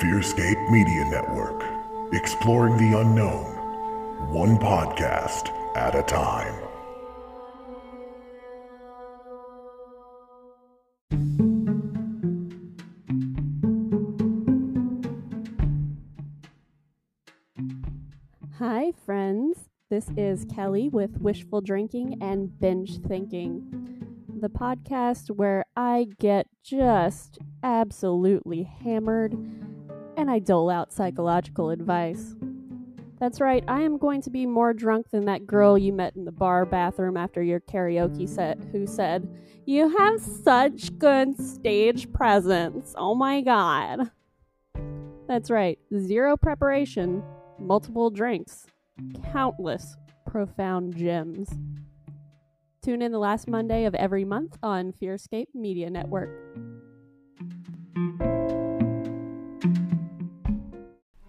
Fearscape Media Network, exploring the unknown, one podcast at a time. Hi friends, this is Kelly with Wishful Drinking and Binge Thinking, the podcast where I get just absolutely hammered and I dole out psychological advice. That's right, I am going to be more drunk than that girl you met in the bar bathroom after your karaoke set who said, "You have such good stage presence, oh my god." That's right, zero preparation, multiple drinks, countless profound gems. Tune in the last Monday of every month on Fearscape Media Network.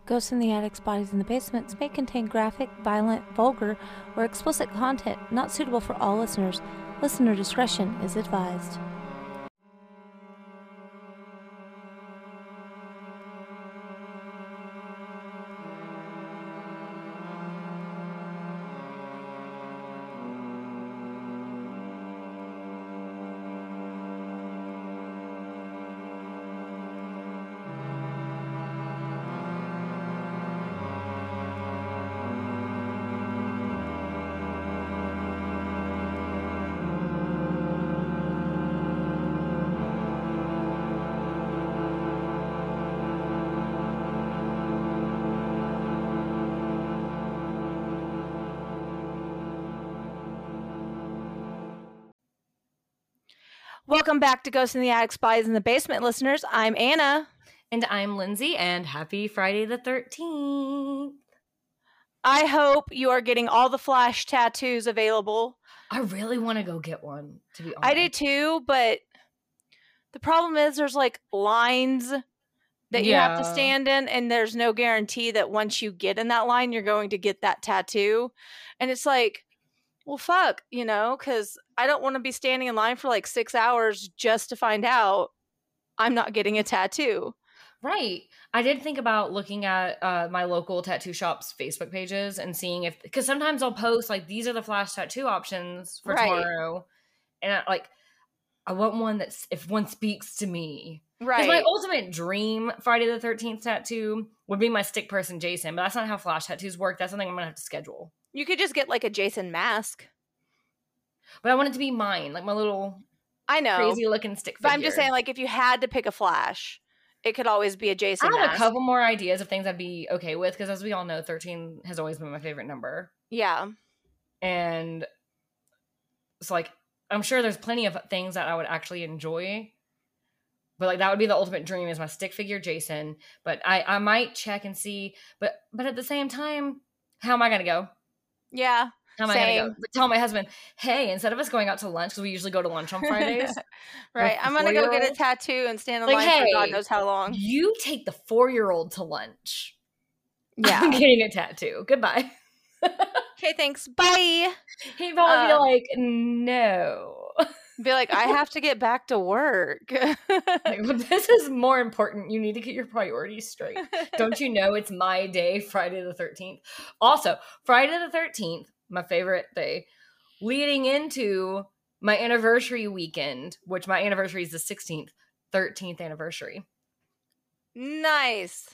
Ghosts in the Attic, Bodies in the Basements may contain graphic, violent, vulgar, or explicit content not suitable for all listeners. Listener discretion is advised. Welcome back to Ghosts in the Attic, Bodies in the Basement, listeners. I'm Anna. And I'm Lindsay, and happy Friday the 13th. I hope you are getting all the flash tattoos available. I really want to go get one, to be honest. I do too, but the problem is there's like lines that you have to stand in, and there's no guarantee that once you get in that line, you're going to get that tattoo. And it's like, well, fuck, you know, because I don't want to be standing in line for like 6 hours just to find out I'm not getting a tattoo. Right. I did think about looking at my local tattoo shop's Facebook pages and seeing if, because sometimes I'll post like, these are the flash tattoo options for tomorrow. And I want one that's, if one speaks to me. Right. My ultimate dream Friday the 13th tattoo would be my stick person, Jason, but that's not how flash tattoos work. That's something I'm going to have to schedule. You could just get like a Jason mask. But I want it to be mine, like my little crazy looking stick figure. But I'm just saying, like, if you had to pick a flash, it could always be a Jason mask. I have a couple more ideas of things I'd be okay with, because as we all know, 13 has always been my favorite number. Yeah. And it's like, I'm sure there's plenty of things that I would actually enjoy. But like that would be the ultimate dream, is my stick figure Jason. But I might check and see. But at the same time, how am I going to go? Yeah. How am I going to go? Tell my husband, hey, instead of us going out to lunch, because we usually go to lunch on Fridays. Right. I'm going to go get a tattoo and stand in line for God knows how long. You take the 4-year-old to lunch. Yeah. I'm getting a tattoo. Goodbye. Okay, thanks. Bye. He'd probably be like, no. Be like, I have to get back to work. Like, well, this is more important. You need to get your priorities straight. Don't you know it's my day, Friday the 13th? Also, Friday the 13th, my favorite day, leading into my anniversary weekend, which my anniversary is the 16th, 13th anniversary. Nice.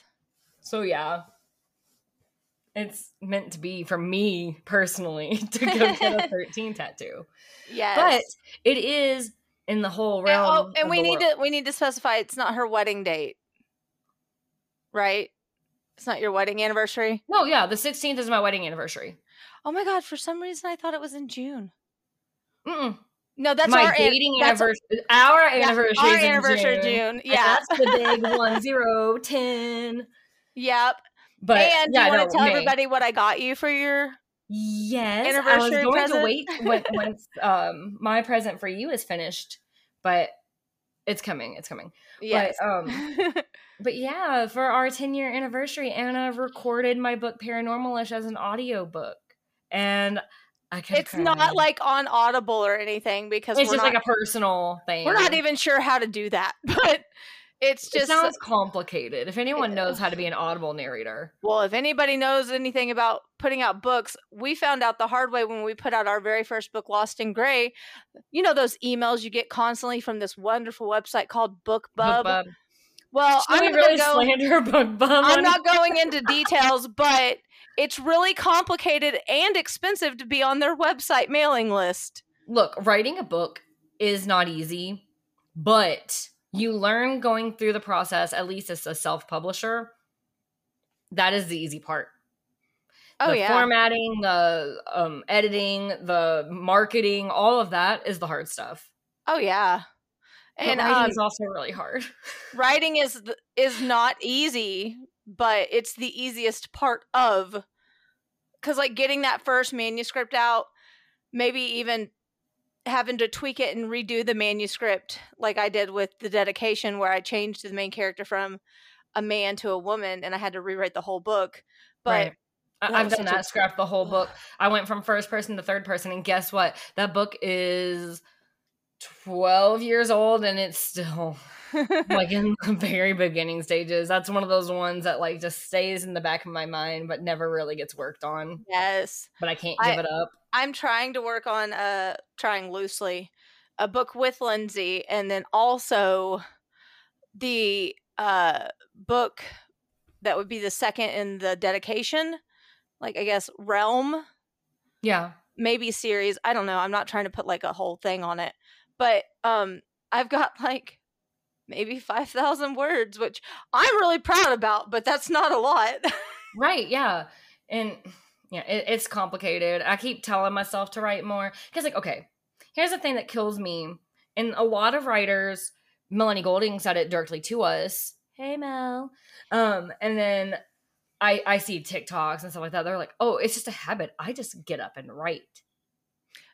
So, yeah. It's meant to be for me personally to go get a 13 tattoo. Yes. But it is in the whole realm. And we need to specify it's not her wedding date. Right? It's not your wedding anniversary? No, yeah. The 16th is my wedding anniversary. Oh my god, for some reason I thought it was in June. Mm-mm. No, that's my dating anniversary. Our anniversary is in June. Yeah. And that's the big 1010. Yep. But, and do you want to tell everybody what I got you for your anniversary present? I was going to wait once my present for you is finished, but it's coming. It's coming. Yes. But yeah, for our 10-year anniversary, Anna recorded my book Paranormalish as an audiobook. And I could not like on Audible or anything, because it's just like a personal thing. We're not even sure how to do that, but It sounds complicated. If anyone knows how to be an Audible narrator. Well, if anybody knows anything about putting out books, we found out the hard way when we put out our very first book, Lost in Gray. You know those emails you get constantly from this wonderful website called BookBub. Well, I'm not going into details, but it's really complicated and expensive to be on their website mailing list. Look, writing a book is not easy, but you learn going through the process, at least as a self-publisher. That is the easy part. The formatting, the editing, the marketing, all of that is the hard stuff. Oh, yeah. And writing is also really hard. Writing is not easy, but it's the easiest part of, because like getting that first manuscript out, maybe even having to tweak it and redo the manuscript like I did with the dedication where I changed the main character from a man to a woman and I had to rewrite the whole book. But right. I've done that, scrapped the whole book. I went from first person to third person, and guess what? That book is 12 years old and it's still like in the very beginning stages. That's one of those ones that like just stays in the back of my mind but never really gets worked on. Yes, but I can't give it up. I'm trying to work on trying loosely a book with Lindsay, and then also the book that would be the second in the dedication, like I guess realm, yeah, maybe series. I don't know. I'm not trying to put like a whole thing on it. But I've got like maybe 5,000 words, which I'm really proud about, but that's not a lot. Right. Yeah. And yeah, it's complicated. I keep telling myself to write more because like, okay, here's the thing that kills me. And a lot of writers, Melanie Golding said it directly to us. Hey, Mel. And then I see TikToks and stuff like that. They're like, oh, it's just a habit. I just get up and write.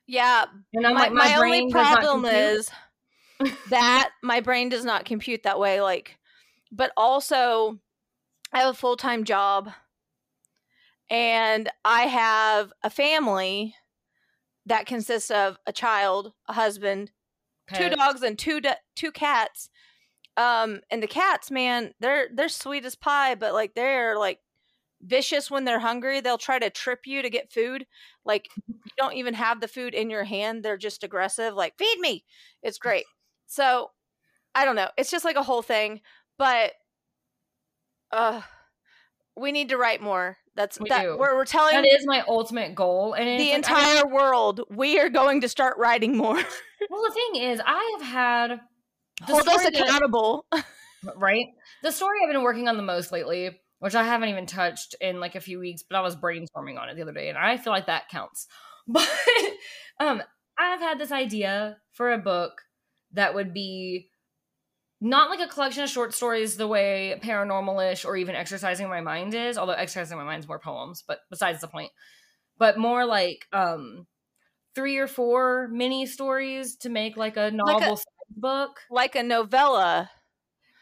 Yeah, and I'm like, my only problem is that my brain does not compute that way. Like, but also, I have a full-time job, and I have a family that consists of a child, a husband, pets, 2 dogs, and two cats. And the cats, man, they're sweet as pie, but like they're like vicious when they're hungry. They'll try to trip you to get food. Like you don't even have the food in your hand. They're just aggressive. Like, feed me. It's great. So I don't know. It's just like a whole thing, but we need to write more. We're telling. That is my ultimate goal. And the entire world. We are going to start writing more. Well, the thing is, I have had. Hold us accountable. Right. The story I've been working on the most lately, which I haven't even touched in like a few weeks, but I was brainstorming on it the other day and I feel like that counts. But I've had this idea for a book that would be not like a collection of short stories the way Paranormalish or even Exercising My Mind is, although Exercising My Mind is more poems, but besides the point, but more like 3 or 4 mini stories to make like a novel book. Like a novella.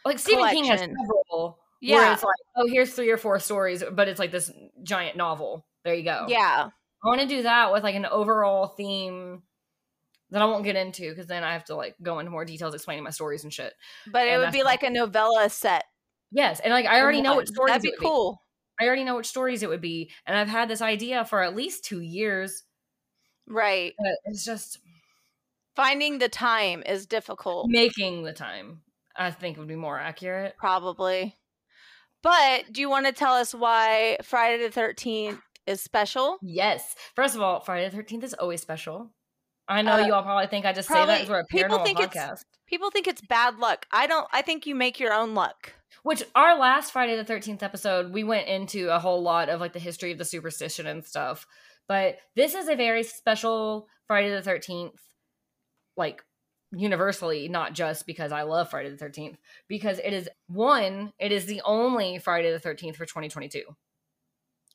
Like Stephen King has several. Yeah. Where it's like, oh, here's 3 or 4 stories, but it's like this giant novel. There you go. Yeah. I want to do that with like an overall theme that I won't get into because then I have to like go into more details explaining my stories and shit. But it would be like a novella set. Yes. And like I already know what stories. That'd be cool. I already know which stories it would be. And I've had this idea for at least 2 years. Right. But it's just finding the time is difficult. Making the time, I think, would be more accurate. Probably. But do you want to tell us why Friday the 13th is special? Yes. First of all, Friday the 13th is always special. I know you all probably think I just say that because we're a paranormal podcast. People think it's bad luck. I think you make your own luck. Which our last Friday the 13th episode, we went into a whole lot of like the history of the superstition and stuff. But this is a very special Friday the 13th, like universally, not just because I love Friday the 13th, because it is the only Friday the 13th for 2022.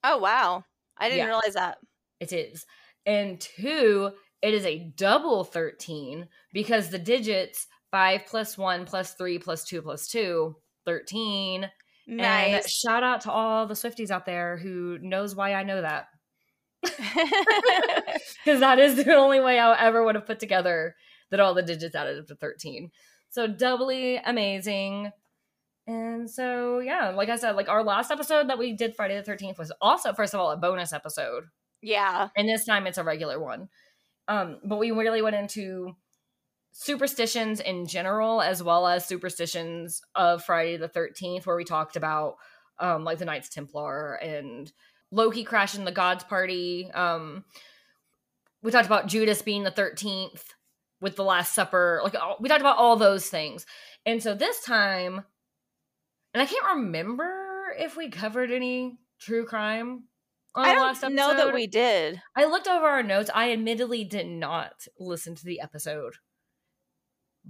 Oh, wow. I didn't realize that. It is. And 2, it is a double 13 because the digits 5 + 1 + 3 + 2 + 2, 13. Nice. And shout out to all the Swifties out there who knows why I know that. Because that is the only way I ever would have put together that all the digits added up to 13. So doubly amazing. And so, yeah, like I said, like our last episode that we did Friday the 13th was also, first of all, a bonus episode. Yeah. And this time it's a regular one. But we really went into superstitions in general, as well as superstitions of Friday the 13th, where we talked about like the Knights Templar and Loki crashing the God's party. We talked about Judas being the 13th with the Last Supper. Like we talked about all those things. And so this time, and I can't remember if we covered any true crime on the last episode. I don't know that we did. I looked over our notes. I admittedly did not listen to the episode.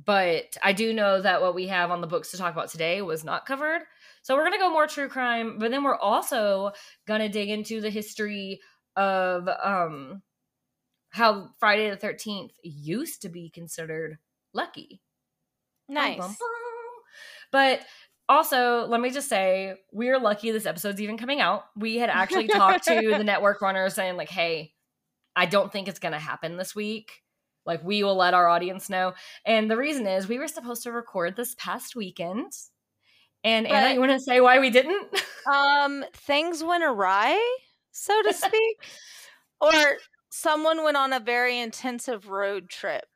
But I do know that what we have on the books to talk about today was not covered. So we're going to go more true crime, but then we're also going to dig into the history of how Friday the 13th used to be considered lucky. Nice. Bum, bum, bum. But also, let me just say, we're lucky this episode's even coming out. We had actually talked to the network runner saying like, hey, I don't think it's going to happen this week. Like, we will let our audience know. And the reason is we were supposed to record this past weekend. And but, Anna, you want to say why we didn't? Things went awry, so to speak. Or someone went on a very intensive road trip.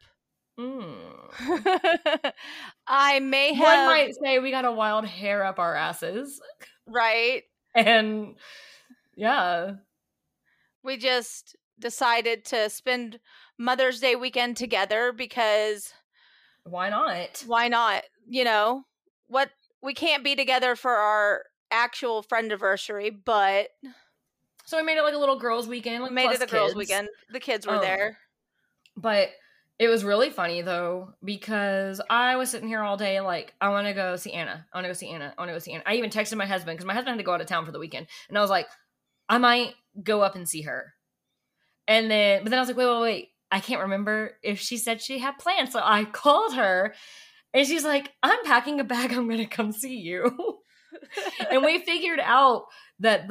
I may have... One might say we got a wild hair up our asses. Right. And, yeah. We just decided to spend Mother's Day weekend together because... Why not? Why not? You know, what... We can't be together for our actual friendiversary, but... So we made it like a little girls' weekend. Like we made it a girls' weekend. The kids were there. But it was really funny, though, because I was sitting here all day like, I want to go see Anna. I want to go see Anna. I want to go see Anna. I even texted my husband because my husband had to go out of town for the weekend. And I was like, I might go up and see her. And then... But then I was like, wait. I can't remember if she said she had plans. So I called her. And she's like, I'm packing a bag. I'm going to come see you. And we figured out that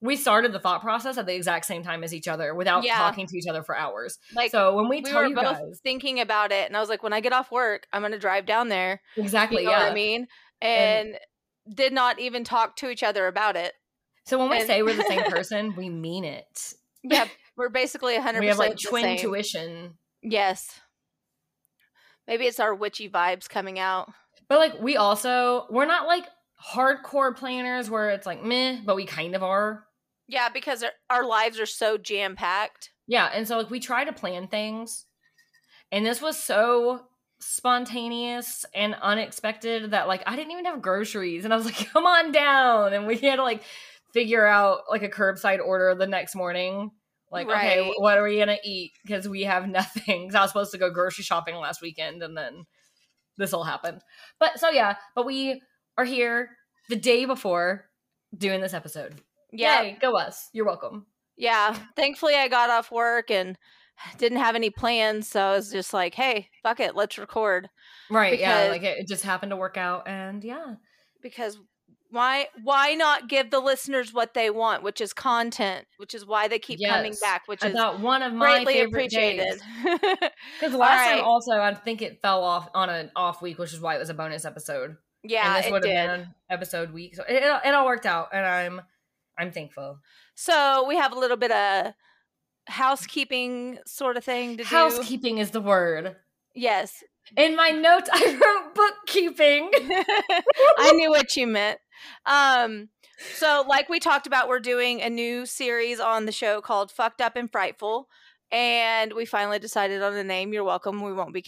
we started the thought process at the exact same time as each other without talking to each other for hours. Like, so when we were both thinking about it, and I was like, when I get off work, I'm going to drive down there. Exactly. You know what I mean? And did not even talk to each other about it. So when we say we're the same person, we mean it. Yeah. We're basically 100% we have like twin tuition. Yes. Maybe it's our witchy vibes coming out. But, like, we're not, like, hardcore planners where it's, like, meh, but we kind of are. Yeah, because our lives are so jam-packed. Yeah, and so, like, we try to plan things. And this was so spontaneous and unexpected that, like, I didn't even have groceries. And I was like, come on down. And we had to, like, figure out, like, a curbside order the next morning. Like, right. Okay, what are we going to eat? Because we have nothing. Because I was supposed to go grocery shopping last weekend, and then this all happened. But, so yeah. But we are here the day before doing this episode. Yeah. Yay, go us. You're welcome. Yeah. Thankfully, I got off work and didn't have any plans. So, I was just like, hey, fuck it. Let's record. Right. Because, yeah. Like, it just happened to work out. And, yeah. Because... Why not give the listeners what they want, which is content, which is why they keep coming back, which is one of my greatly appreciated. Because last time also, I think it fell off on an off week, which is why it was a bonus episode. Yeah, and this would have been episode week. So it all worked out, and I'm thankful. So we have a little bit of housekeeping sort of thing to do. Housekeeping is the word. Yes. In my notes, I wrote bookkeeping. I knew what you meant. So like we talked about, we're doing a new series on the show called Fucked Up and Frightful. And we finally decided on a name. You're welcome. We won't be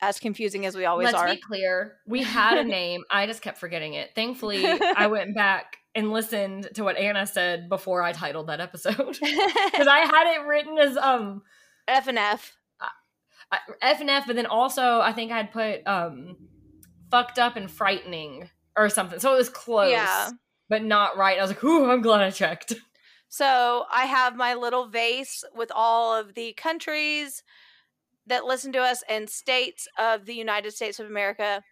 as confusing as we always are. Let's be clear. We had a name. I just kept forgetting it. Thankfully, I went back and listened to what Anna said before I titled that episode. Because I had it written as F&F. F&F, but then also I think I had put fucked up and frightening or something. So it was close, but not right. I was like, ooh, I'm glad I checked. So I have my little vase with all of the countries that listen to us and states of the United States of America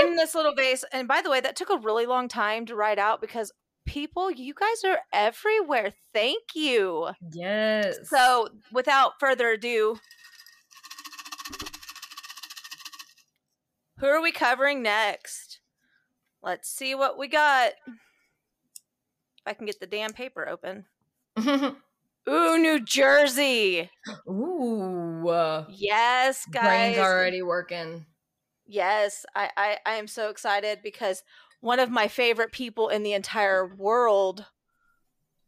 in this little vase. And by the way, that took a really long time to write out because people, you guys are everywhere. Thank you. Yes. So without further ado... Who are we covering next? Let's see what we got. If I can get the damn paper open. Ooh, New Jersey. Ooh. Yes, guys. Brain's already working. Yes, I am so excited because one of my favorite people in the entire world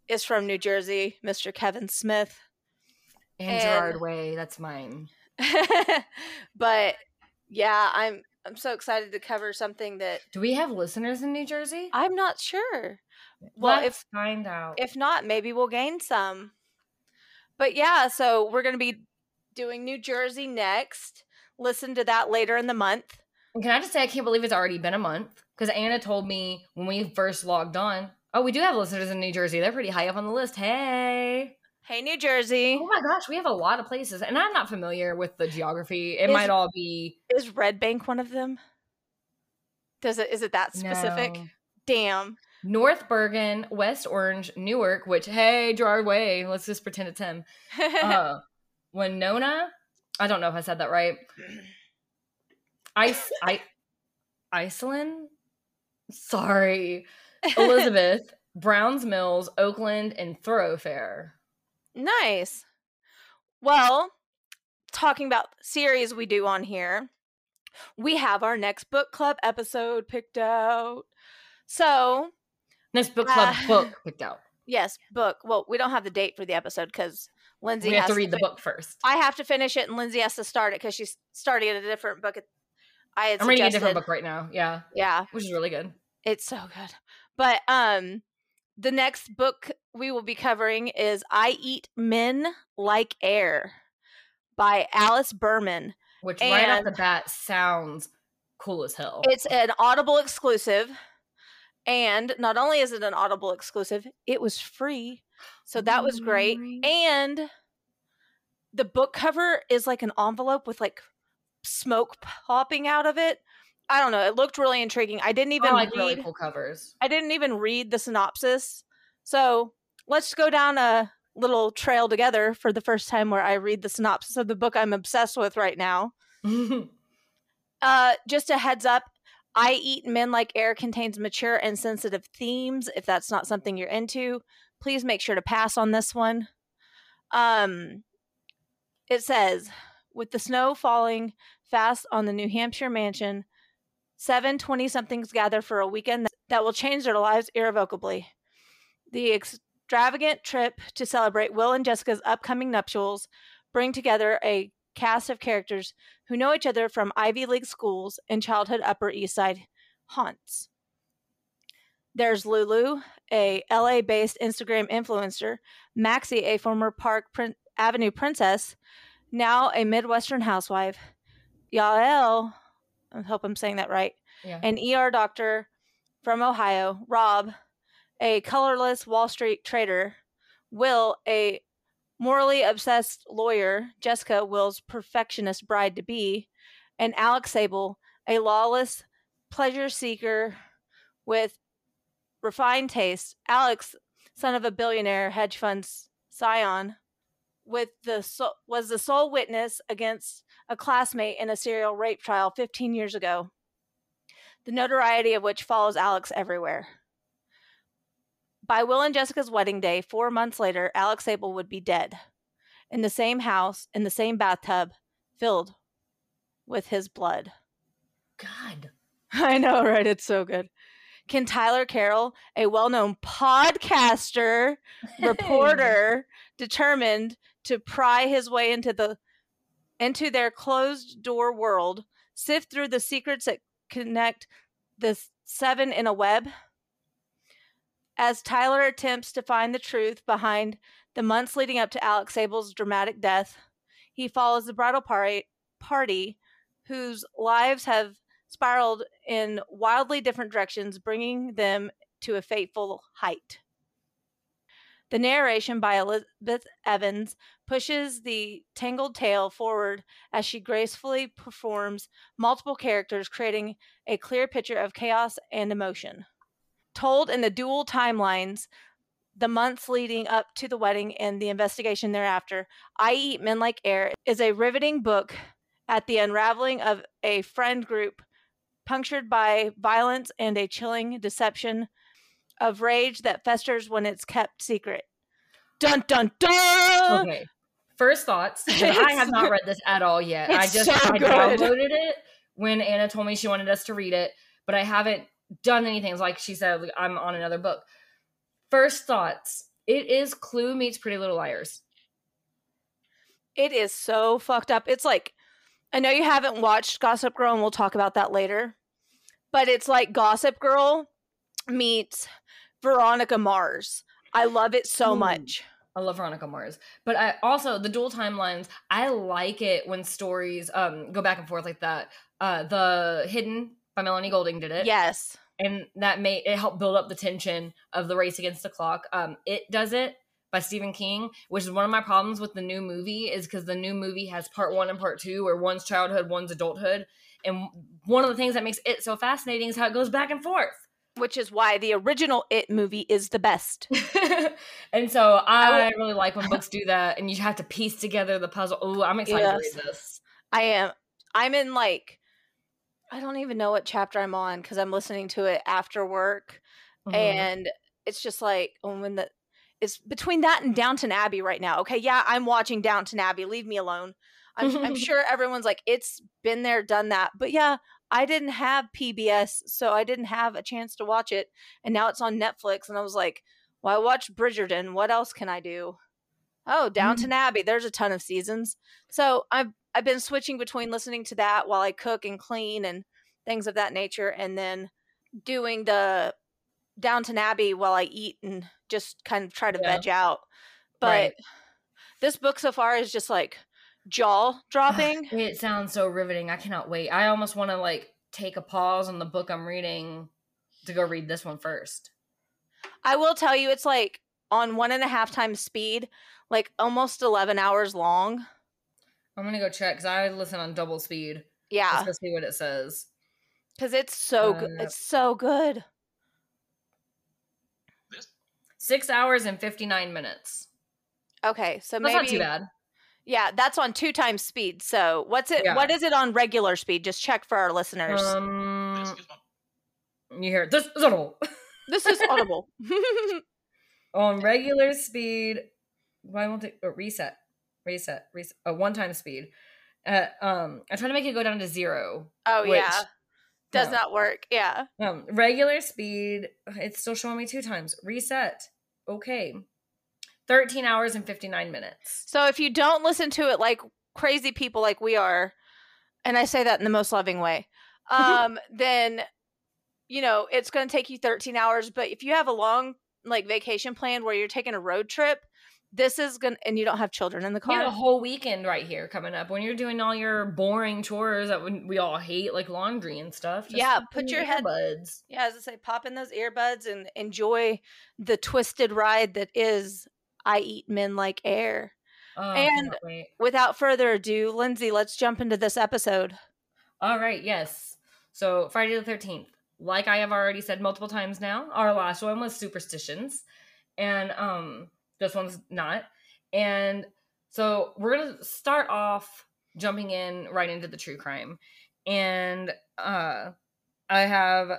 is from New Jersey, Mr. Kevin Smith. And Gerard Way, that's mine. But yeah, I'm so excited to cover something that... Do we have listeners in New Jersey? I'm not sure. Well, let's find out. If not, maybe we'll gain some. But yeah, so we're going to be doing New Jersey next. Listen to that later in the month. And can I just say, I can't believe it's already been a month. Because Anna told me when we first logged on, oh, we do have listeners in New Jersey. They're pretty high up on the list. Hey. Hey, New Jersey. Oh my gosh, we have a lot of places. And I'm not familiar with the geography. It might all be... Is Red Bank one of them? Is it that specific? No. Damn. North Bergen, West Orange, Newark, which, hey, Gerard Way, let's just pretend it's him. Winona, I don't know if I said that right. Iceland, sorry. Elizabeth, Browns Mills, Oakland, and Thoroughfare. Nice. Well, talking about series we do on here, we have our next book club episode picked out. So... Next book club book picked out. Yes, book. Well, we don't have the date for the episode because Lindsay has to read the book first. I have to finish it, and Lindsay has to start it because she's starting at a different book. I'm reading a different book right now. Yeah. Yeah. Which is really good. It's so good. But the next book we will be covering is I Eat Men Like Air by Alice Berman. Which right off the bat sounds cool as hell. It's an Audible exclusive. And not only is it an Audible exclusive, it was free. So that was great. And the book cover is like an envelope with like smoke popping out of it. I don't know. It looked really intriguing. I didn't even read really cool covers. I didn't even read the synopsis. So let's go down a little trail together for the first time where I read the synopsis of the book I'm obsessed with right now. Just a heads up. I Eat Men Like Air contains mature and sensitive themes. If that's not something you're into, please make sure to pass on this one. It says, with the snow falling fast on the New Hampshire mansion, 7 20-somethings gather for a weekend that will change their lives irrevocably. The extravagant trip to celebrate Will and Jessica's upcoming nuptials bring together a cast of characters who know each other from Ivy League schools and childhood Upper East Side haunts. There's Lulu, a LA-based Instagram influencer, Maxie, a former Park Avenue princess, now a Midwestern housewife, Yael, I hope I'm saying that right, yeah, an ER doctor from Ohio, Rob, a colorless Wall Street trader, Will, a morally obsessed lawyer, Jessica, Will's perfectionist bride-to-be, and Alex Sable, a lawless pleasure seeker with refined taste. Alex, son of a billionaire hedge fund scion, was the sole witness against a classmate in a serial rape trial 15 years ago, the notoriety of which follows Alex everywhere. By Will and Jessica's wedding day, 4 months later, Alex Sable would be dead. In the same house, in the same bathtub, filled with his blood. God. I know, right? It's so good. Can Tyler Carroll, a well-known podcaster, reporter, determined to pry his way into their closed-door world, sift through the secrets that connect the seven in a web? As Tyler attempts to find the truth behind the months leading up to Alex Sable's dramatic death, he follows the bridal party whose lives have spiraled in wildly different directions, bringing them to a fateful height. The narration by Elizabeth Evans pushes the tangled tale forward as she gracefully performs multiple characters, creating a clear picture of chaos and emotion. Told in the dual timelines, the months leading up to the wedding and the investigation thereafter, I Eat Men Like Air is a riveting book at the unraveling of a friend group punctured by violence and a chilling deception of rage that festers when it's kept secret. Dun, dun, dun! Okay. First thoughts. I have not read this at all yet. I downloaded it when Anna told me she wanted us to read it, but I haven't done anything. It's like she said, I'm on another book. First thoughts. It is Clue meets Pretty Little Liars. It is so fucked up. It's like, I know you haven't watched Gossip Girl, and we'll talk about that later, but it's like Gossip Girl meets Veronica Mars. I love it so much. I love Veronica Mars. But I also, the dual timelines, I like it when stories go back and forth like that. The Hidden by Melanie Golding did it. Yes. And that it helped build up the tension of the race against the clock. It does it by Stephen King, which is one of my problems with the new movie, is because the new movie has part one and part two, where one's childhood, one's adulthood. And one of the things that makes it so fascinating is how it goes back and forth. Which is why the original It movie is the best. And so I really like when books do that and you have to piece together the puzzle. Oh, I'm excited to read this. I am. I'm in I don't even know what chapter I'm on because I'm listening to it after work. Mm-hmm. And it's just it's between that and Downton Abbey right now. Okay, yeah, I'm watching Downton Abbey. Leave me alone. I'm sure everyone's like, it's been there, done that. But yeah, I didn't have PBS, so I didn't have a chance to watch it. And now it's on Netflix. And I was like, well, I watched Bridgerton. What else can I do? Oh, Downton Abbey. There's a ton of seasons. So I've been switching between listening to that while I cook and clean and things of that nature. And then doing the Downton Abbey while I eat and just kind of try to veg out. But This book so far is just jaw dropping. It sounds so riveting. I cannot wait. I almost want to take a pause on the book I'm reading to go read this one first. I will tell you, it's on 1.5 times speed, almost 11 hours long. I'm gonna go check because I listen on double speed. Yeah, just to see what it says. Because it's so good. It's so good. 6 hours and 59 minutes. Okay, so that's not too bad. Yeah, that's on 2 times speed. So what's it? Yeah. What is it on regular speed? Just check for our listeners. You hear it. This is audible. This is audible. On regular speed, why won't it reset? 1 time speed. I try to make it go down to 0. Oh, which, yeah, does not work. Yeah. Regular speed. It's still showing me 2 times. Reset. Okay. 13 hours and 59 minutes. So if you don't listen to it like crazy people like we are, and I say that in the most loving way, then, it's going to take you 13 hours. But if you have a long vacation plan where you're taking a road trip, this is going to, and you don't have children in the car. You have a whole weekend right here coming up when you're doing all your boring chores that we all hate, like laundry and stuff. Just put your earbuds. Yeah, as I say, pop in those earbuds and enjoy the twisted ride that is I Eat Men Like Air. And without further ado, Lindsay, let's jump into this episode. All right, yes. So Friday the 13th, like I have already said multiple times now, our last one was superstitions. And this one's not. And so we're going to start off jumping in right into the true crime. And I have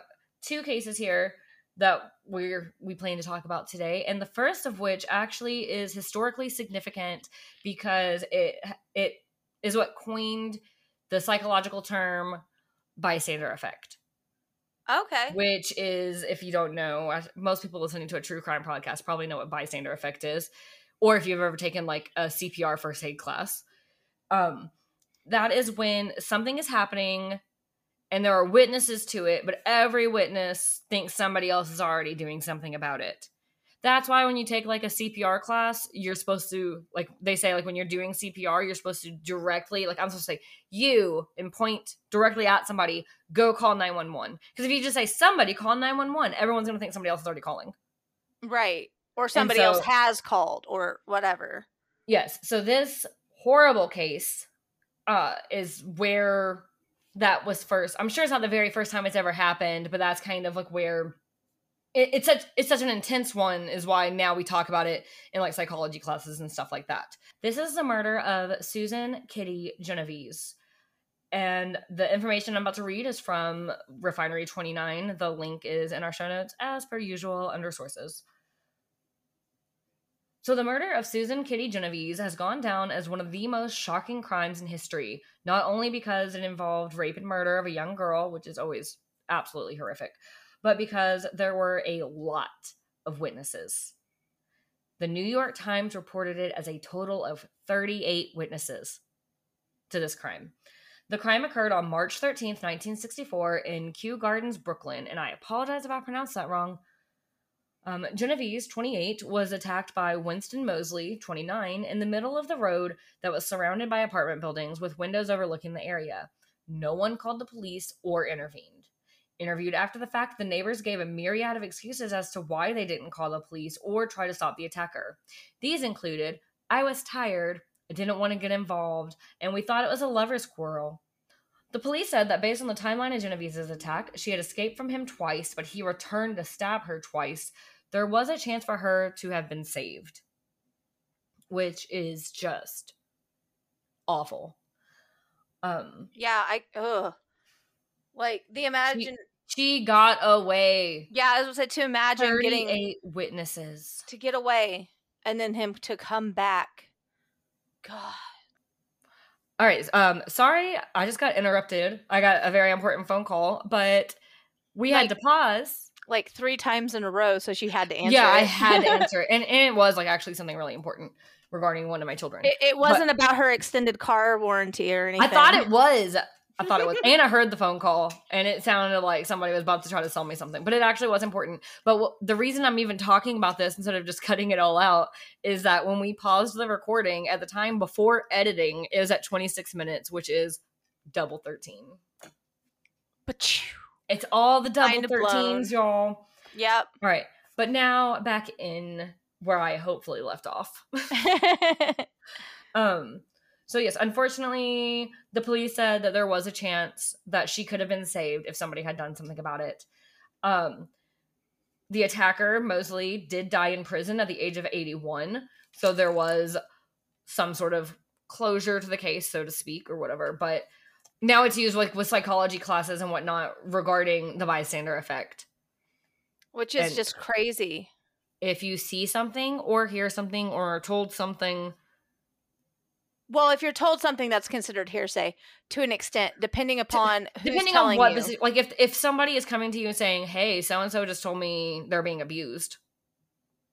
2 cases here that we plan to talk about today. And the first of which actually is historically significant because it is what coined the psychological term bystander effect. Okay. Which is, if you don't know, most people listening to a true crime podcast probably know what bystander effect is, or if you've ever taken a CPR first aid class. That is when something is happening and there are witnesses to it, but every witness thinks somebody else is already doing something about it. That's why when you take a CPR class, you're supposed to, they say, when you're doing CPR, you're supposed to directly, I'm supposed to say you and point directly at somebody, go call 911. Because if you just say somebody call 911, everyone's going to think somebody else is already calling. Right. Or somebody else has called or whatever. Yes. So this horrible case is where that was first. I'm sure it's not the very first time it's ever happened, but that's kind of where it's such an intense one is why now we talk about it in psychology classes and stuff like that. This is the murder of Susan Kitty Genovese. And the information I'm about to read is from Refinery29. The link is in our show notes, as per usual, under sources. So the murder of Susan Kitty Genovese has gone down as one of the most shocking crimes in history, not only because it involved rape and murder of a young girl, which is always absolutely horrific, but because there were a lot of witnesses. The New York Times reported it as a total of 38 witnesses to this crime. The crime occurred on March 13th, 1964 in Kew Gardens, Brooklyn, and I apologize if I pronounced that wrong. Genovese, 28, was attacked by Winston Mosley, 29, in the middle of the road that was surrounded by apartment buildings with windows overlooking the area. No one called the police or intervened. Interviewed after the fact, the neighbors gave a myriad of excuses as to why they didn't call the police or try to stop the attacker. These included, "I was tired, I didn't want to get involved, and we thought it was a lover's quarrel." The police said that based on the timeline of Genovese's attack, she had escaped from him twice, but he returned to stab her twice. There was a chance for her to have been saved, which is just awful. Like, the imagine... She got away. Yeah, I was going to say, to imagine getting... 38 witnesses. To get away, and then him to come back. God. All right. Sorry, I just got interrupted. I got a very important phone call, but we had to pause. Like 3 times in a row, so she had to answer. Yeah, I had to answer it. And it was like actually something really important regarding one of my children. It wasn't about her extended car warranty or anything. I thought it was. And I heard the phone call, and it sounded like somebody was about to try to sell me something. But it actually was important. But the reason I'm even talking about this instead of just cutting it all out is that when we paused the recording at the time before editing, it was at 26 minutes, which is double 13. It's all the double 13s, y'all. Yep. All right. But now back in where I hopefully left off. So yes, unfortunately, the police said that there was a chance that she could have been saved if somebody had done something about it. The attacker, Mosley, did die in prison at the age of 81. So there was some sort of closure to the case, so to speak, or whatever. But now it's used like with psychology classes and whatnot regarding the bystander effect. Which is just crazy. If you see something or hear something or are told something... Well, if you're told something, that's considered hearsay to an extent, depending upon who's telling you. Like if somebody is coming to you and saying, "Hey, so and so just told me they're being abused."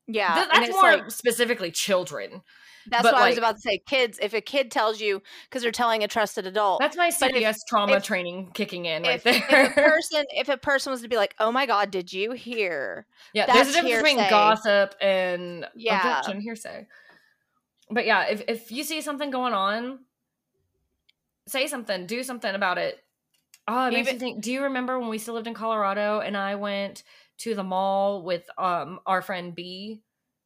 Yeah, that's more like, specifically children. That's what I was about to say. Kids, if a kid tells you because they're telling a trusted adult, that's my CPS trauma training kicking in right there. If a person was to be like, "Oh my God, did you hear?" Yeah, that's there's a difference between gossip and objection hearsay. But yeah, if you see something going on, say something, do something about it. Oh, it makes me think, do you remember when we still lived in Colorado and I went to the mall with our friend B?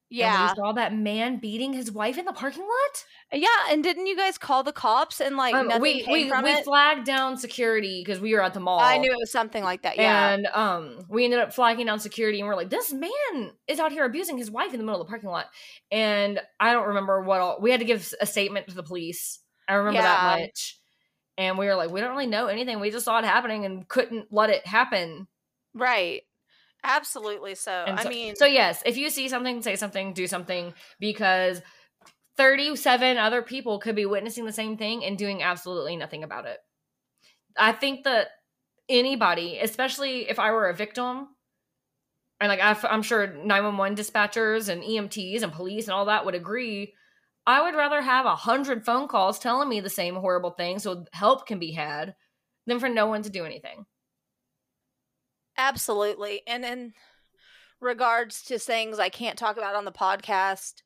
Yeah. And we saw that man beating his wife in the parking lot? Yeah, and didn't you guys call the cops and like nothing came from it? We flagged down security because we were at the mall. I knew it was something like that, yeah. And we ended up flagging down security and we're like, this man is out here abusing his wife in the middle of the parking lot. And I don't remember what all... We had to give a statement to the police. I remember that much. And we were like, we don't really know anything. We just saw it happening and couldn't let it happen. Right. Absolutely so. So yes, if you see something, say something, do something, because 37 other people could be witnessing the same thing and doing absolutely nothing about it. I think that anybody, especially if I were a victim, and like I'm sure 911 dispatchers and EMTs and police and all that would agree, I would rather have 100 phone calls telling me the same horrible thing so help can be had than for no one to do anything. Absolutely. And in regards to things I can't talk about on the podcast,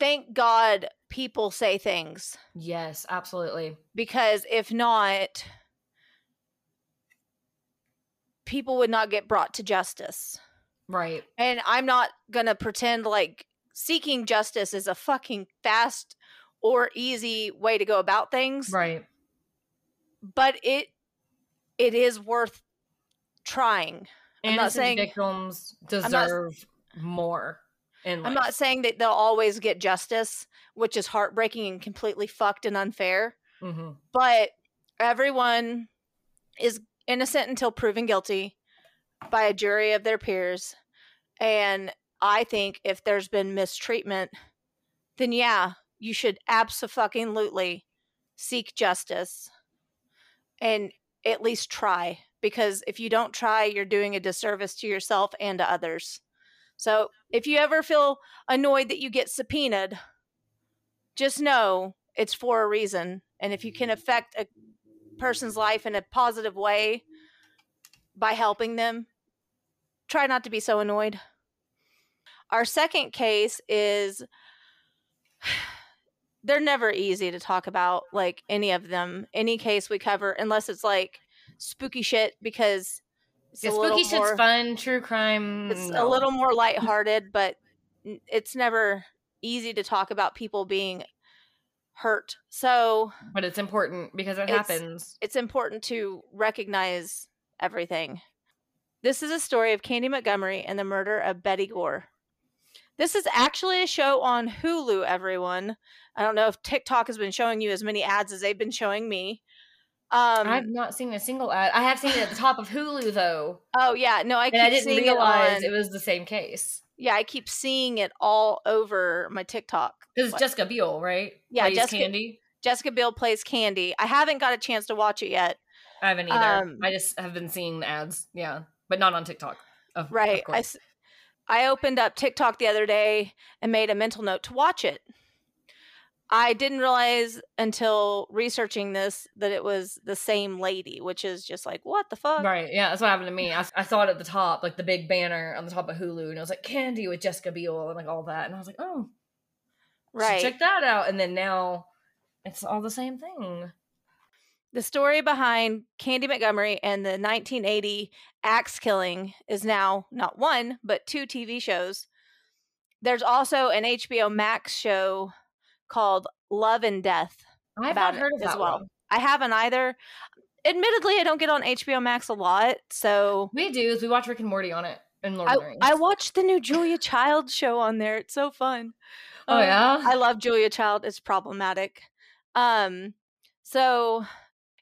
thank God people say things. Yes, absolutely. Because if not, people would not get brought to justice. Right. And I'm not going to pretend like seeking justice is a fucking fast or easy way to go about things. Right. But it is worth trying. I'm not saying victims deserve more in life. I'm not saying that they'll always get justice, which is heartbreaking and completely fucked and unfair. Mm-hmm. But Everyone is innocent until proven guilty by a jury of their peers. And I think if there's been mistreatment, then yeah, you should abso-fucking-lutely seek justice and at least try. Because if you don't try, you're doing a disservice to yourself and to others. So if you ever feel annoyed that you get subpoenaed, just know it's for a reason. And if you can affect a person's life in a positive way by helping them, try not to be so annoyed. Our second case is, they're never easy to talk about, like any of them, any case we cover, unless it's like spooky shit, because it's a little spooky more, shit's fun, true crime. It's a little more lighthearted, but it's never easy to talk about people being hurt. So, but it's important because it happens. It's important to recognize everything. This is a story of Candy Montgomery and the murder of Betty Gore. This is actually a show on Hulu, everyone. I don't know if TikTok has been showing you as many ads as they've been showing me. I've not seen a single ad. I have seen it at the top of Hulu, though. Oh, yeah. No, I keep seeing it. And I didn't realize it was the same case. Yeah, I keep seeing it all over my TikTok. This is Jessica Biel, right? Yeah, Jessica Biel plays Candy. I haven't got a chance to watch it yet. I haven't either. I just have been seeing ads. Yeah, but not on TikTok. Right. I opened up TikTok the other day and made a mental note to watch it. I didn't realize until researching this that it was the same lady, which is just like, what the fuck? Right. Yeah, that's what happened to me. I saw it at the top, like the big banner on the top of Hulu, and I was like, Candy with Jessica Biel and like all that. And I was like, oh, right, check that out. And then now it's all the same thing. The story behind Candy Montgomery and the 1980 axe killing is now not one, but two TV shows. There's also an HBO Max show called Love and Death. I've not heard of that as well. One. I haven't either. Admittedly, I don't get on HBO Max a lot. So we do is we watch Rick and Morty on it. And Lord of the Rings. I watched the new Julia Child show on there. It's so fun. Oh yeah, I love Julia Child. It's problematic. So.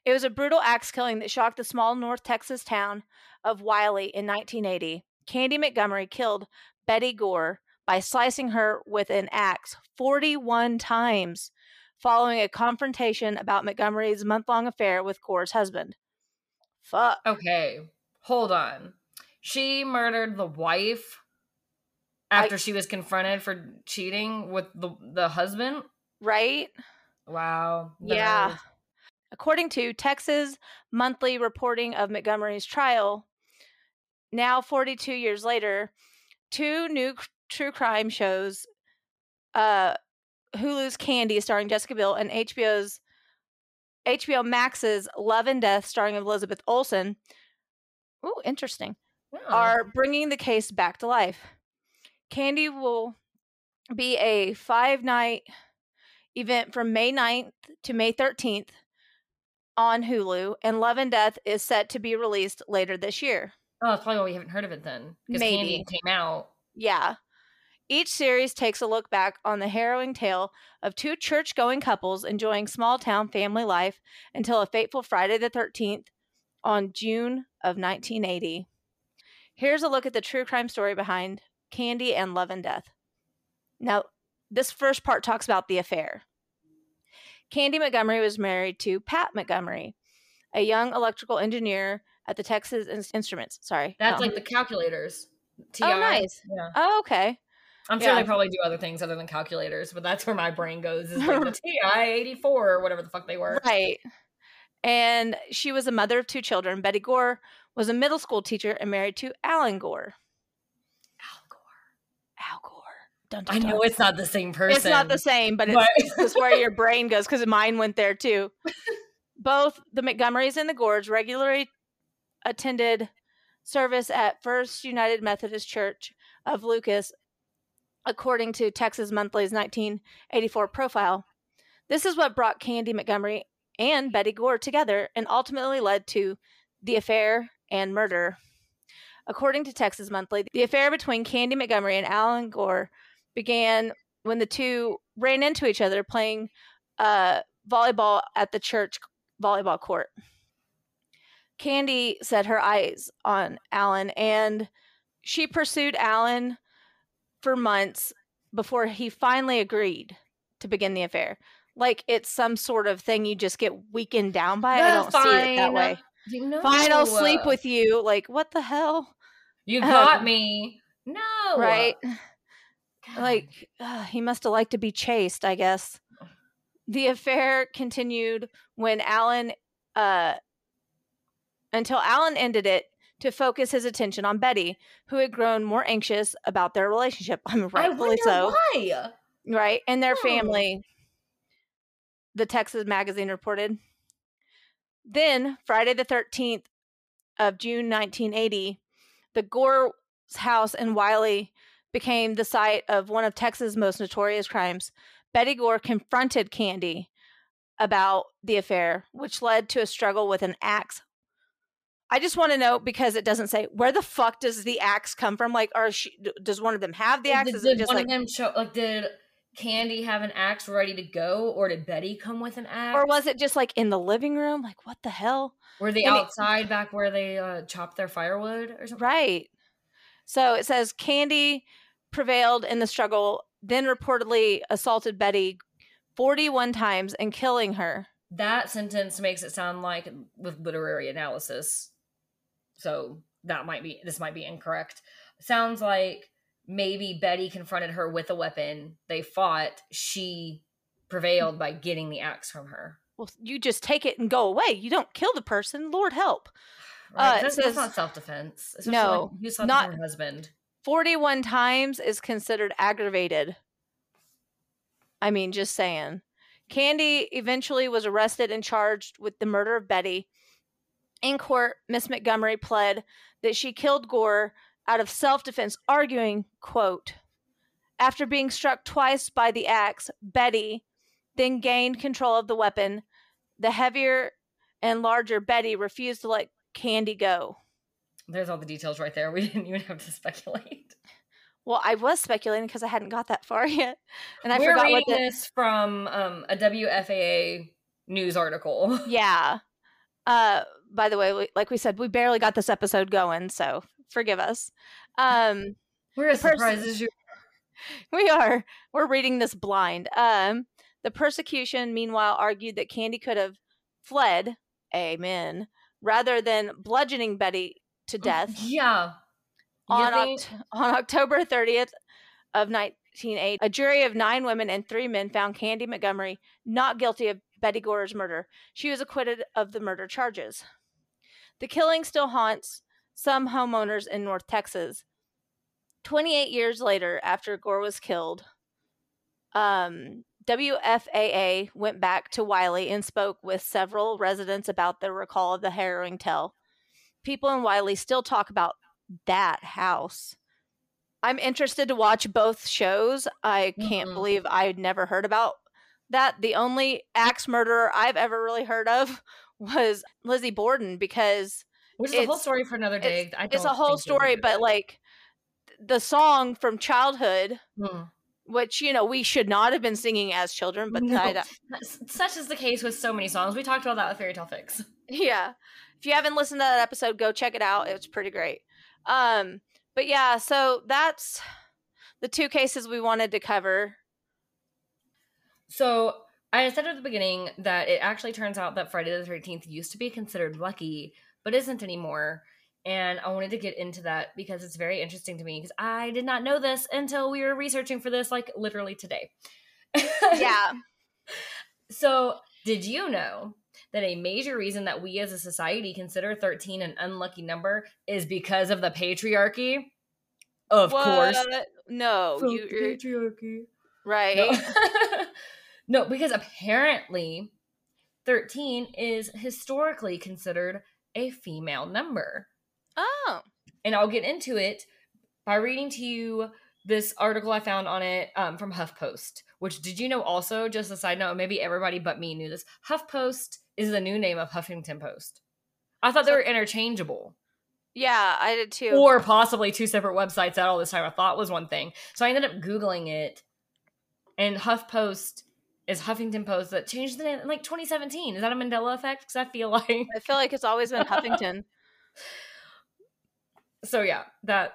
It was a brutal axe killing that shocked the small North Texas town of Wylie in 1980. Candy Montgomery killed Betty Gore by slicing her with an axe 41 times following a confrontation about Montgomery's month-long affair with Gore's husband. Fuck. Okay, hold on. She murdered the wife after she was confronted for cheating with the husband? Right? Wow. Yeah. According to Texas Monthly reporting of Montgomery's trial, now 42 years later, two new true crime shows, Hulu's Candy starring Jessica Biel and HBO Max's Love and Death starring Elizabeth Olsen, ooh, interesting, are bringing the case back to life. Candy will be a 5-night event from May 9th to May 13th. On Hulu, and Love and Death is set to be released later this year. Oh, that's probably why we haven't heard of it then. Because Candy came out. Yeah. Each series takes a look back on the harrowing tale of two church-going couples enjoying small-town family life until a fateful Friday the 13th on June of 1980. Here's a look at the true crime story behind Candy and Love and Death. Now, this first part talks about the affair. Candy Montgomery was married to Pat Montgomery, a young electrical engineer at the Texas Instruments. Sorry. That's like the calculators. TI. Oh, nice. Yeah. Oh, okay. I'm sure they probably do other things other than calculators, but that's where my brain goes is like the TI 84 or whatever the fuck they were. Right. And she was a mother of two children. Betty Gore was a middle school teacher and married to Alan Gore. Dun, dun. I know it's not the same person. It's not the same, but it's just where your brain goes because mine went there too. Both the Montgomerys and the Gores regularly attended service at First United Methodist Church of Lucas, according to Texas Monthly's 1984 profile. This is what brought Candy Montgomery and Betty Gore together and ultimately led to the affair and murder. According to Texas Monthly, the affair between Candy Montgomery and Alan Gore began when the two ran into each other playing volleyball at the church volleyball court. Candy set her eyes on Alan, and she pursued Alan for months before he finally agreed to begin the affair. Like it's some sort of thing you just get weakened down by. No, I don't see it that way. No. Fine, I'll sleep with you. Like, what the hell? You got me. No. Right? God. Like, he must have liked to be chased, I guess. The affair continued when Alan, until Alan ended it to focus his attention on Betty, who had grown more anxious about their relationship. Rightfully so. Why? Right? And their family, the Texas Magazine reported. Then, Friday the 13th of June 1980, the Gore's house in Wylie became the site of one of Texas' most notorious crimes. Betty Gore confronted Candy about the affair, which led to a struggle with an axe. I just want to know, because it doesn't say, where the fuck does the axe come from? Like, does one of them have the axe? Did Candy have an axe ready to go, or did Betty come with an axe? Or was it just like in the living room? Like, what the hell? Were they outside back where they chopped their firewood or something? Right. So it says Candy prevailed in the struggle, then reportedly assaulted Betty 41 times and killing her. That sentence makes it sound like, with literary analysis, so this might be incorrect. Sounds like maybe Betty confronted her with a weapon. They fought. She prevailed by getting the axe from her. Well, you just take it and go away. You don't kill the person. Lord help. Right. That's not self-defense. Especially you saw her husband. 41 times is considered aggravated. I mean, just saying. Candy eventually was arrested and charged with the murder of Betty. In court, Miss Montgomery pled that she killed Gore out of self-defense, arguing, quote, after being struck twice by the axe, Betty then gained control of the weapon. The heavier and larger Betty refused to let Candy go. There's all the details right there. We didn't even have to speculate. Well, I was speculating because I hadn't got that far yet. And I forgot what this from a WFAA news article. Yeah. By the way, like we said, we barely got this episode going, so forgive us. We're as surprised as you are. We are. We're reading this blind. The prosecution, meanwhile, argued that Candy could have fled, amen, rather than bludgeoning Betty to death. Yeah. On October 30th of 1980, a jury of 9 women and 3 men found Candy Montgomery not guilty of Betty Gore's murder. She was acquitted of the murder charges. The killing still haunts some homeowners in North Texas. 28 years later, after Gore was killed, WFAA went back to Wylie and spoke with several residents about the recall of the harrowing tale. People in Wylie still talk about that house. I'm interested to watch both shows. I can't believe I'd never heard about that. The only axe murderer I've ever really heard of was Lizzie Borden, which is a whole story for another day. It's a whole story, but like the song from childhood, which, you know, we should not have been singing as children, but such is the case with so many songs. We talked about that with Fairy Tale Fix. Yeah. If you haven't listened to that episode, go check it out. It's pretty great. But yeah, so that's the 2 cases we wanted to cover. So I said at the beginning that it actually turns out that Friday the 13th used to be considered lucky, but isn't anymore. And I wanted to get into that because it's very interesting to me, because I did not know this until we were researching for this, like literally today. Yeah. So did you know that a major reason that we as a society consider 13 an unlucky number is because of the patriarchy? Of course. No. Patriarchy. Right. No. No, because apparently 13 is historically considered a female number. Oh. And I'll get into it by reading to you this article I found on it from HuffPost, which, did you know also, just a side note, maybe everybody but me knew this, HuffPost is the new name of Huffington Post. I thought they were interchangeable. Yeah, I did too. Or possibly 2 separate websites that all this time I thought was one thing. So I ended up Googling it, and HuffPost is Huffington Post that changed the name in like 2017. Is that a Mandela effect? Because I feel like it's always been Huffington. So yeah, that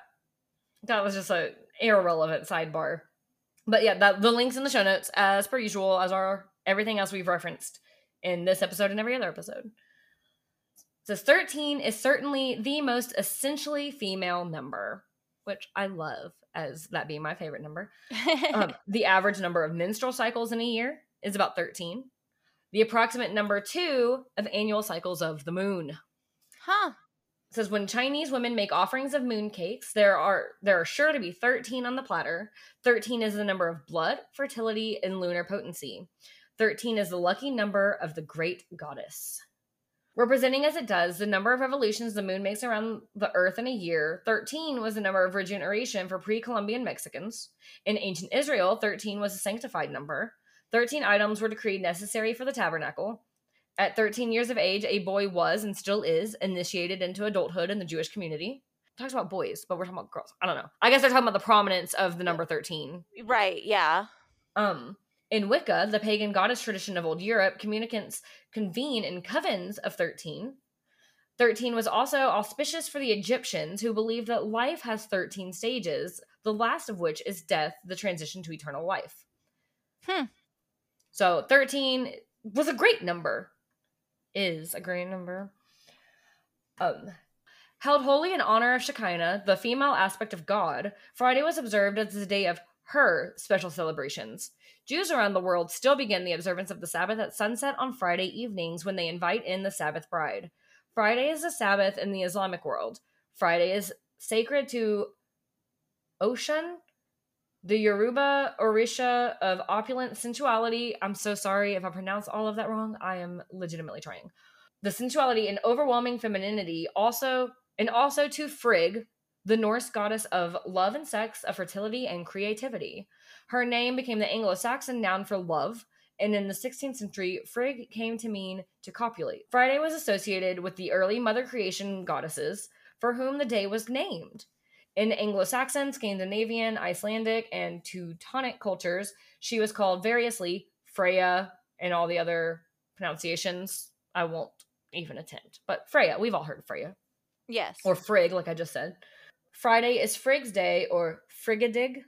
was just an irrelevant sidebar. But yeah, the link's in the show notes as per usual, as are everything else we've referenced in this episode and every other episode. So 13 is certainly the most essentially female number, which I love, as that being my favorite number. The average number of menstrual cycles in a year is about 13. The approximate number 2 of annual cycles of the moon. Huh. It says when Chinese women make offerings of moon cakes, there are sure to be 13 on the platter. 13 is the number of blood, fertility, and lunar potency. 13 is the lucky number of the great goddess. Representing as it does the number of revolutions the moon makes around the earth in a year, 13 was the number of regeneration for pre-Columbian Mexicans. In ancient Israel, 13 was a sanctified number. 13 items were decreed necessary for the tabernacle. At 13 years of age, a boy was, and still is, initiated into adulthood in the Jewish community. It talks about boys, but we're talking about girls. I don't know. I guess they're talking about the prominence of the number 13. Right, yeah. In Wicca, the pagan goddess tradition of old Europe, communicants convene in covens of 13. 13 was also auspicious for the Egyptians, who believed that life has 13 stages, the last of which is death, the transition to eternal life. So 13 was a great number. Is a great number. Held holy in honor of Shekinah, the female aspect of God, Friday was observed as the day of her special celebrations. Jews around the world still begin the observance of the Sabbath at sunset on Friday evenings when they invite in the Sabbath bride. Friday is the Sabbath in the Islamic world. Friday is sacred to Oshun, the Yoruba Orisha of opulent sensuality. I'm so sorry if I pronounce all of that wrong. I am legitimately trying. The sensuality and overwhelming femininity, also to Frigg, the Norse goddess of love and sex, of fertility and creativity. Her name became the Anglo-Saxon noun for love, and in the 16th century, Frigg came to mean to copulate. Friday was associated with the early mother creation goddesses, for whom the day was named. In Anglo-Saxon, Scandinavian, Icelandic, and Teutonic cultures, she was called variously Freya and all the other pronunciations I won't even attempt. But Freya, we've all heard Freya. Yes. Or Frigg, like I just said. Friday is Frigg's Day, or Frigadig.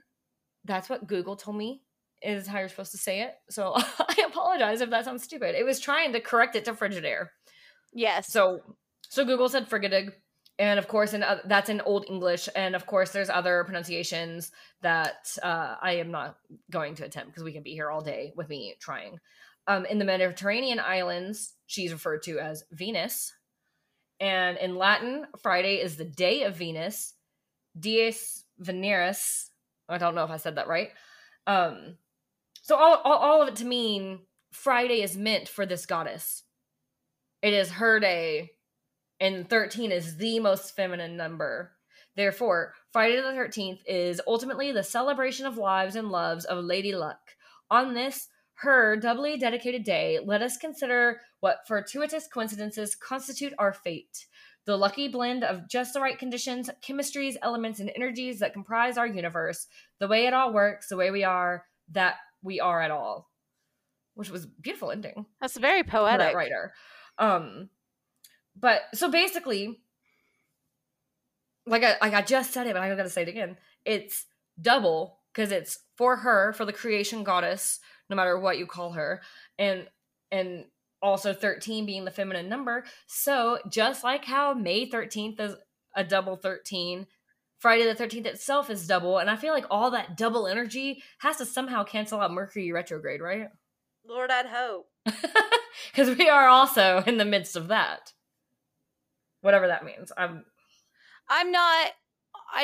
That's what Google told me is how you're supposed to say it. So I apologize if that sounds stupid. It was trying to correct it to Frigidaire. Yes. So Google said Frigadig. And, of course, that's in Old English. And, of course, there's other pronunciations that I am not going to attempt because we can be here all day with me trying. In the Mediterranean islands, she's referred to as Venus. And in Latin, Friday is the day of Venus. Dies Veneris. I don't know if I said that right. So all of it to mean Friday is meant for this goddess. It is her day, and 13 is the most feminine number. Therefore, Friday the 13th is ultimately the celebration of lives and loves of Lady Luck. On this, her doubly dedicated day, let us consider what fortuitous coincidences constitute our fate. The lucky blend of just the right conditions, chemistries, elements, and energies that comprise our universe. The way it all works, the way we are, that we are at all. Which was a beautiful ending. That's very poetic. For that writer. But, so basically, like I just said it, but I gotta say it again. It's double, because it's for her, for the creation goddess, no matter what you call her. And also 13 being the feminine number. So just like how May 13th is a double 13, Friday the 13th itself is double. And I feel like all that double energy has to somehow cancel out Mercury retrograde, right? Lord, I'd hope. Because we are also in the midst of that. Whatever that means. I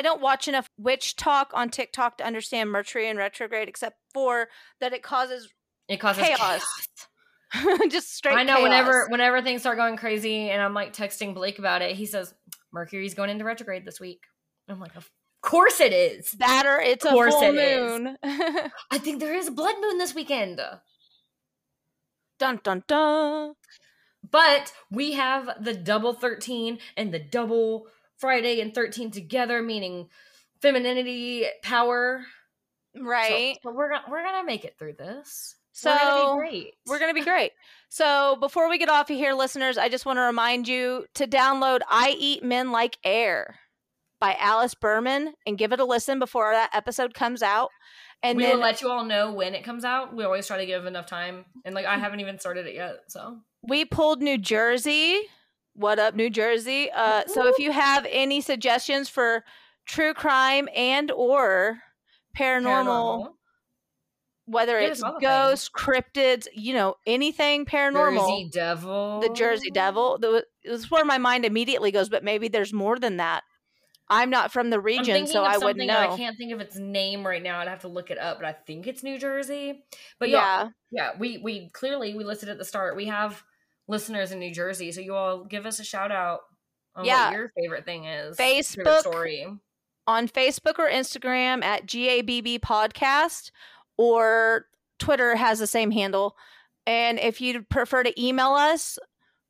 don't watch enough witch talk on TikTok to understand Mercury in retrograde, except for that it causes chaos. Just straight I know chaos. Whenever things start going crazy and I'm like texting Blake about it, he says Mercury's going into retrograde this week. I'm like, of course it is. That or it's a full moon. I think there is a blood moon this weekend. Dun dun dun. But we have the double 13 and the double Friday and 13 together, meaning femininity, power. Right. So we're gonna make it through this. So we're going to be great. So before we get off of here, listeners, I just want to remind you to download I Eat Men Like Air by Alice Berman and give it a listen before that episode comes out. And we will let you all know when it comes out. We always try to give enough time. And like, I haven't even started it yet. So we pulled New Jersey. What up, New Jersey? So if you have any suggestions for true crime and or paranormal. Whether it's ghosts, cryptids, you know, anything paranormal. Jersey Devil. The Jersey Devil. It's where my mind immediately goes, but maybe there's more than that. I'm not from the region, so I wouldn't know. I can't think of its name right now. I'd have to look it up, but I think it's New Jersey. But yeah. Yeah, we clearly, we listed at the start, we have listeners in New Jersey, so you all give us a shout out on what your favorite thing is. Facebook. Story. On Facebook or Instagram at GABB Podcast. Or Twitter has the same handle. And if you'd prefer to email us,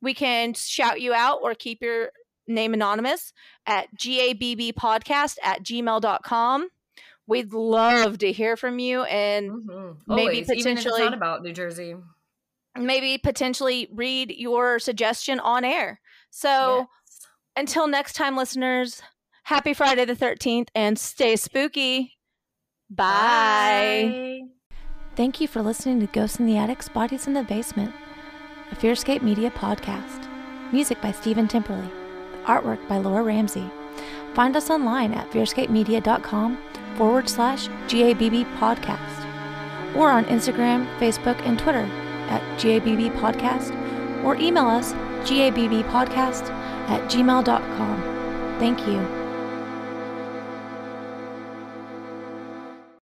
we can shout you out or keep your name anonymous at gabbpodcast@gmail.com. We'd love to hear from you and maybe potentially even about New Jersey. Maybe potentially read your suggestion on air. So until next time, listeners, happy Friday the 13th and stay spooky. Bye. Thank you for listening to Ghosts in the Attic, Bodies in the Basement, a Fearscape Media podcast. Music by Stephen Temperley. Artwork by Laura Ramsey. Find us online at fearscapemedia.com/GABB podcast or on Instagram, Facebook, and Twitter at GABB podcast or email us gabbpodcast@gmail.com. Thank you.